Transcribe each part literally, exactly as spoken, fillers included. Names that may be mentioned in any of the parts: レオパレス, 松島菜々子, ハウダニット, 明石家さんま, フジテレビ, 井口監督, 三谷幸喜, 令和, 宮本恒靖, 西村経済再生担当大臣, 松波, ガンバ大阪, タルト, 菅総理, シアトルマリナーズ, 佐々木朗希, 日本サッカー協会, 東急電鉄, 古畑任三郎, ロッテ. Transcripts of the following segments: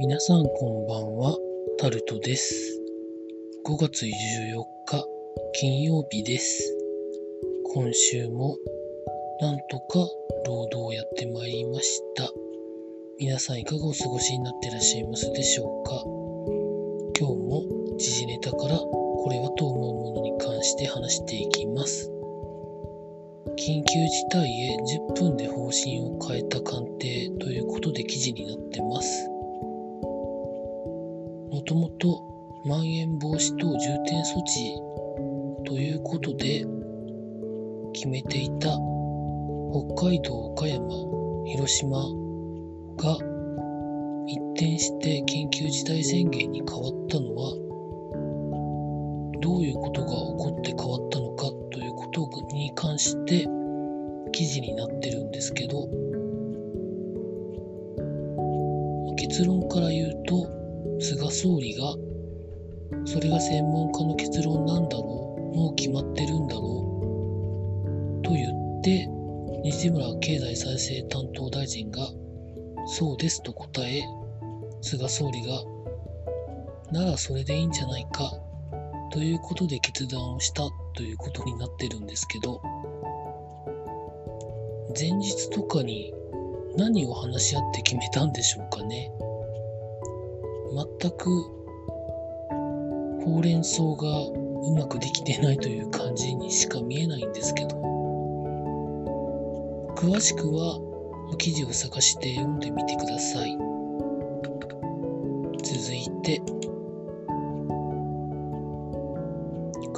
皆さんこんばんは、タルトです。ごがつじゅうよっか金曜日です。今週もなんとか労働をやってまいりました。皆さんいかがお過ごしになっていらっしゃいますでしょうか。今日も時事ネタからこれはと思うものに関して話していきます。緊急事態へじゅっぷんで方針を変えた官邸ということで記事になってます。もともとまん延防止等重点措置ということで決めていた北海道、岡山、広島が一転して緊急事態宣言に変わったのはどういうことが起こって変わったのかということに関して記事になってるんですけど、結論から言うと菅総理がそれが専門家の結論なんだろう、もう決まってるんだろうと言って西村経済再生担当大臣がそうですと答え、菅総理がならそれでいいんじゃないかということで決断をしたということになってるんですけど、前日とかに何を話し合って決めたんでしょうかね。全くほうれん草がうまくできてないという感じにしか見えないんですけど、詳しくは記事を探して読んでみてください。続いて、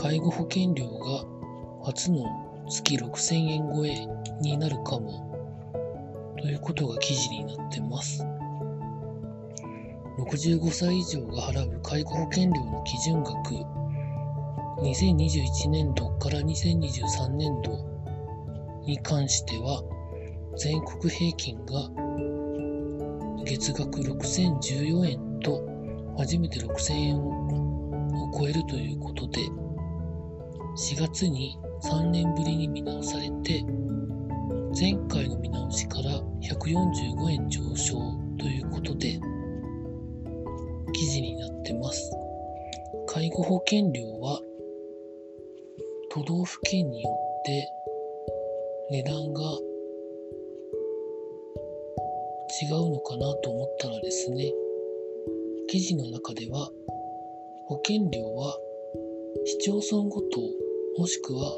介護保険料が初の月ろくせんえん超えになるかもということが記事になってます。ろくじゅうごさい以上が払う介護保険料の基準額、にせんにじゅういちねんどからにせんにじゅうさんねんどに関しては全国平均が月額ろくせんじゅうよえんと初めてろくせんえんを超えるということで、しがつにさんねんぶりに見直されて、前回の見直しからひゃくよんじゅうごえん上昇ということで記事になってます。介護保険料は都道府県によって値段が違うのかなと思ったらですね、記事の中では保険料は市町村ごともしくは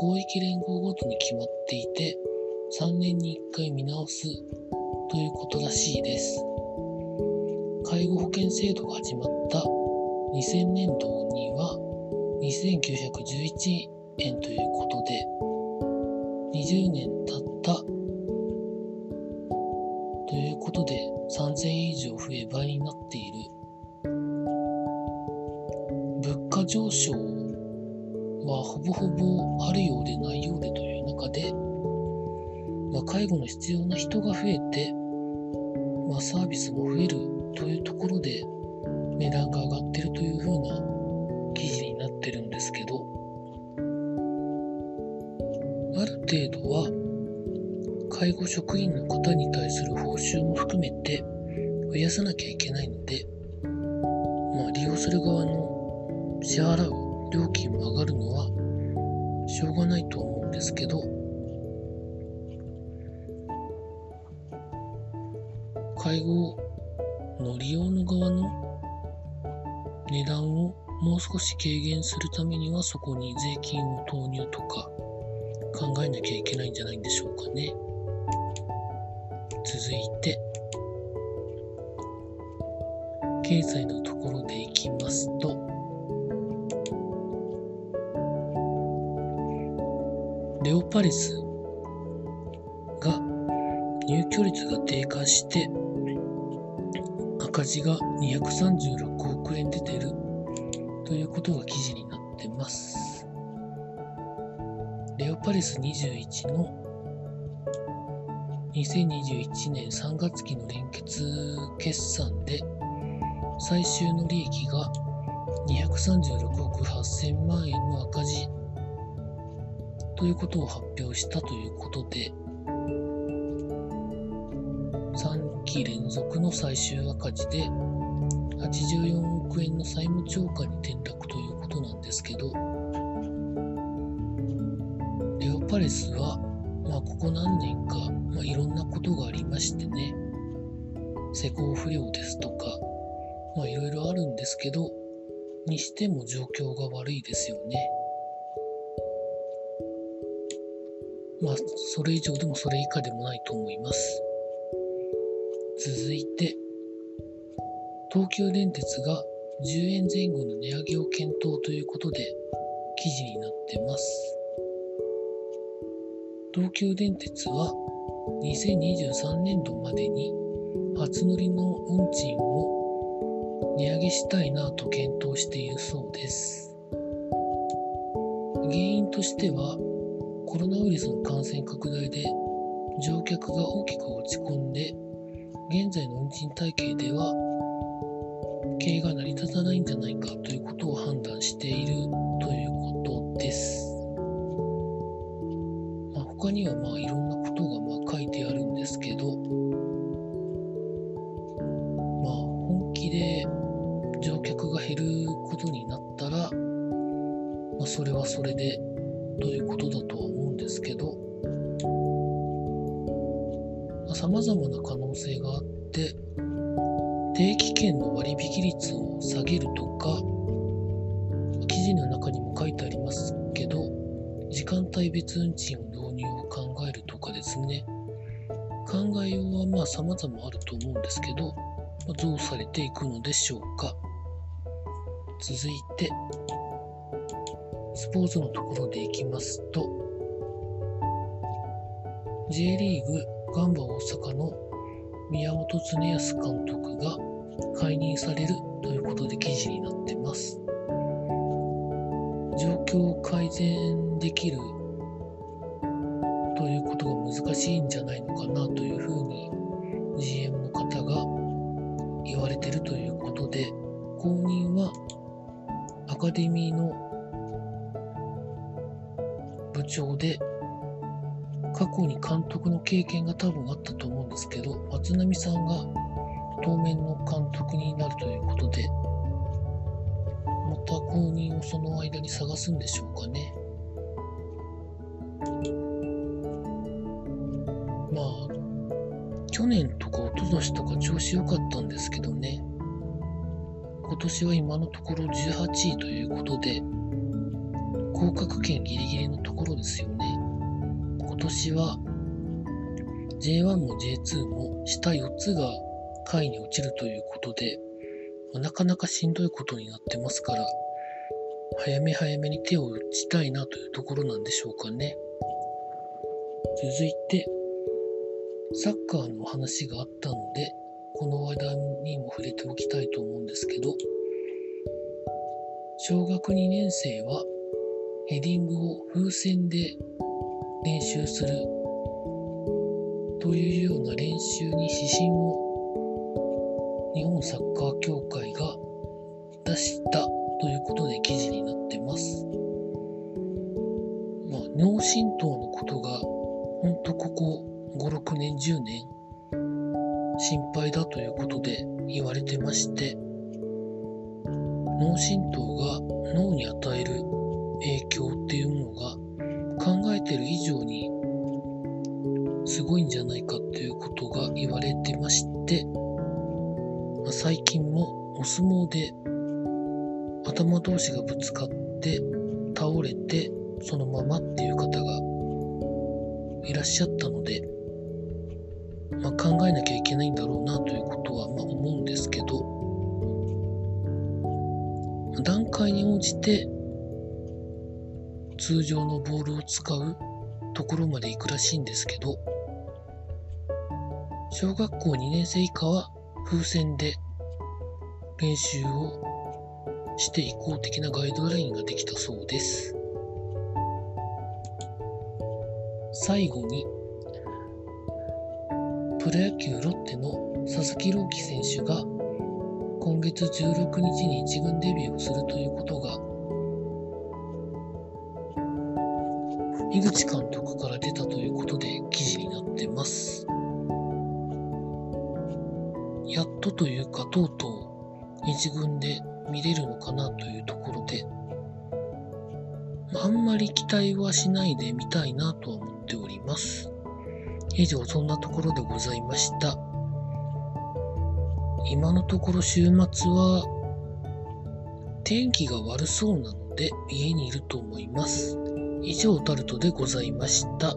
広域連合ごとに決まっていてさんねんにいっかい見直すということらしいです。介護保険制度が始まったにせんねんどにはにせんきゅうひゃくじゅういちえんということで、にじゅうねん経ったということでさんぜんえん以上増え倍になっている。物価上昇はほぼほぼあるようでないようでという中で、まあ、介護の必要な人が増えて、まあ、サービスも増えるというところで値段が上がっているというふうな記事になってるんですけど、ある程度は介護職員の方に対する報酬も含めて増やさなきゃいけないので、まあ、利用する側の支払う料金も上がるのはしょうがないと思うんですけど、介護の利用の側の値段をもう少し軽減するためにはそこに税金を投入とか考えなきゃいけないんじゃないんでしょうかね。続いて経済のところでいきますと、レオパレスが入居率が低下して赤字がにひゃくさんじゅうろくおくえん出てるということが記事になってます。レオパレスにじゅういちのにせんにじゅういちねんさんがつきの連結決算で最終の利益がにひゃくさんじゅうろくおくはっせんまんえんの赤字ということを発表したということで、さんき期連続の最終赤字ではちじゅうよんおくえんの債務超過に転落ということなんですけど、レオパレスは、まあ、ここ何年か、まあ、いろんなことがありましてね、施工不良ですとか、まあ、いろいろあるんですけど、にしても状況が悪いですよね。まあ、それ以上でもそれ以下でもないと思います。続いて、東急電鉄がじゅうえんぜんごの値上げを検討ということで記事になってます。東急電鉄はにせんにじゅうさんねんどまでに初乗りの運賃を値上げしたいなと検討しているそうです。原因としてはコロナウイルスの感染拡大で乗客が大きく落ち込んで、現在の運賃体系では経営が成り立たないんじゃないかということを判断しているということです。まあ、他にはまあいろんなことがまあ書いてあるんですけど、まあ、本気で乗客が減ることになったら、まあ、それはそれでということだとは思うんですけど、まあ、様々な可能性があって、定期券の割引率を下げるとか、記事の中にも書いてありますけど、時間帯別運賃の導入を考えるとかですね、考えようはまあ様々あると思うんですけど、どうされていくのでしょうか。続いて、スポーツのところでいきますと、J リーグガンバ大阪の宮本恒靖監督が解任されるということで記事になってます。状況を改善できるということが難しいんじゃないのかなというふうに ジーエム の方が言われているということで、後任はアカデミーの部長で、過去に監督の経験が多分あったと思うんですけど、松波さんが当面の監督になるということで、また後任をその間に探すんでしょうかね。まあ、去年とか一昨年とか調子良かったんですけどね、今年は今のところじゅうはちいということで、降格圏ギリギリのところですよね。今年は ジェイワン も ジェイツー も下よっつが下位に落ちるということで、なかなかしんどいことになってますから、早め早めに手を打ちたいなというところなんでしょうかね。続いてサッカーの話があったので、この話題にも触れておきたいと思うんですけど、小学にねんせいはヘディングを風船で練習するというような練習に指針を日本サッカー協会が出したということで記事になってます。まあ、脳震盪のことが本当ここご、ろくねん、じゅうねん心配だということで言われてまして、脳震盪が脳に与える影響っていうものが考えてる以上にすごいんじゃないかということが言われてまして、まあ、最近もお相撲で頭同士がぶつかって倒れてそのままっていう方がいらっしゃったので、まあ、考えなきゃいけないんだろうなということはまあ思うんですけど、段階に応じて通常のボールを使うところまで行くらしいんですけど、小学校にねんせい以下は風船で練習をしていこう的なガイドラインができたそうです。最後にプロ野球ロッテの佐々木朗希選手が今月じゅうろくにちに一軍デビューをするということが井口監督から出たということで記事になってます。というか、とうとう一軍で見れるのかなというところで、あんまり期待はしないで見たいなとは思っております。以上、そんなところでございました。今のところ週末は天気が悪そうなので家にいると思います。以上、タルトでございました。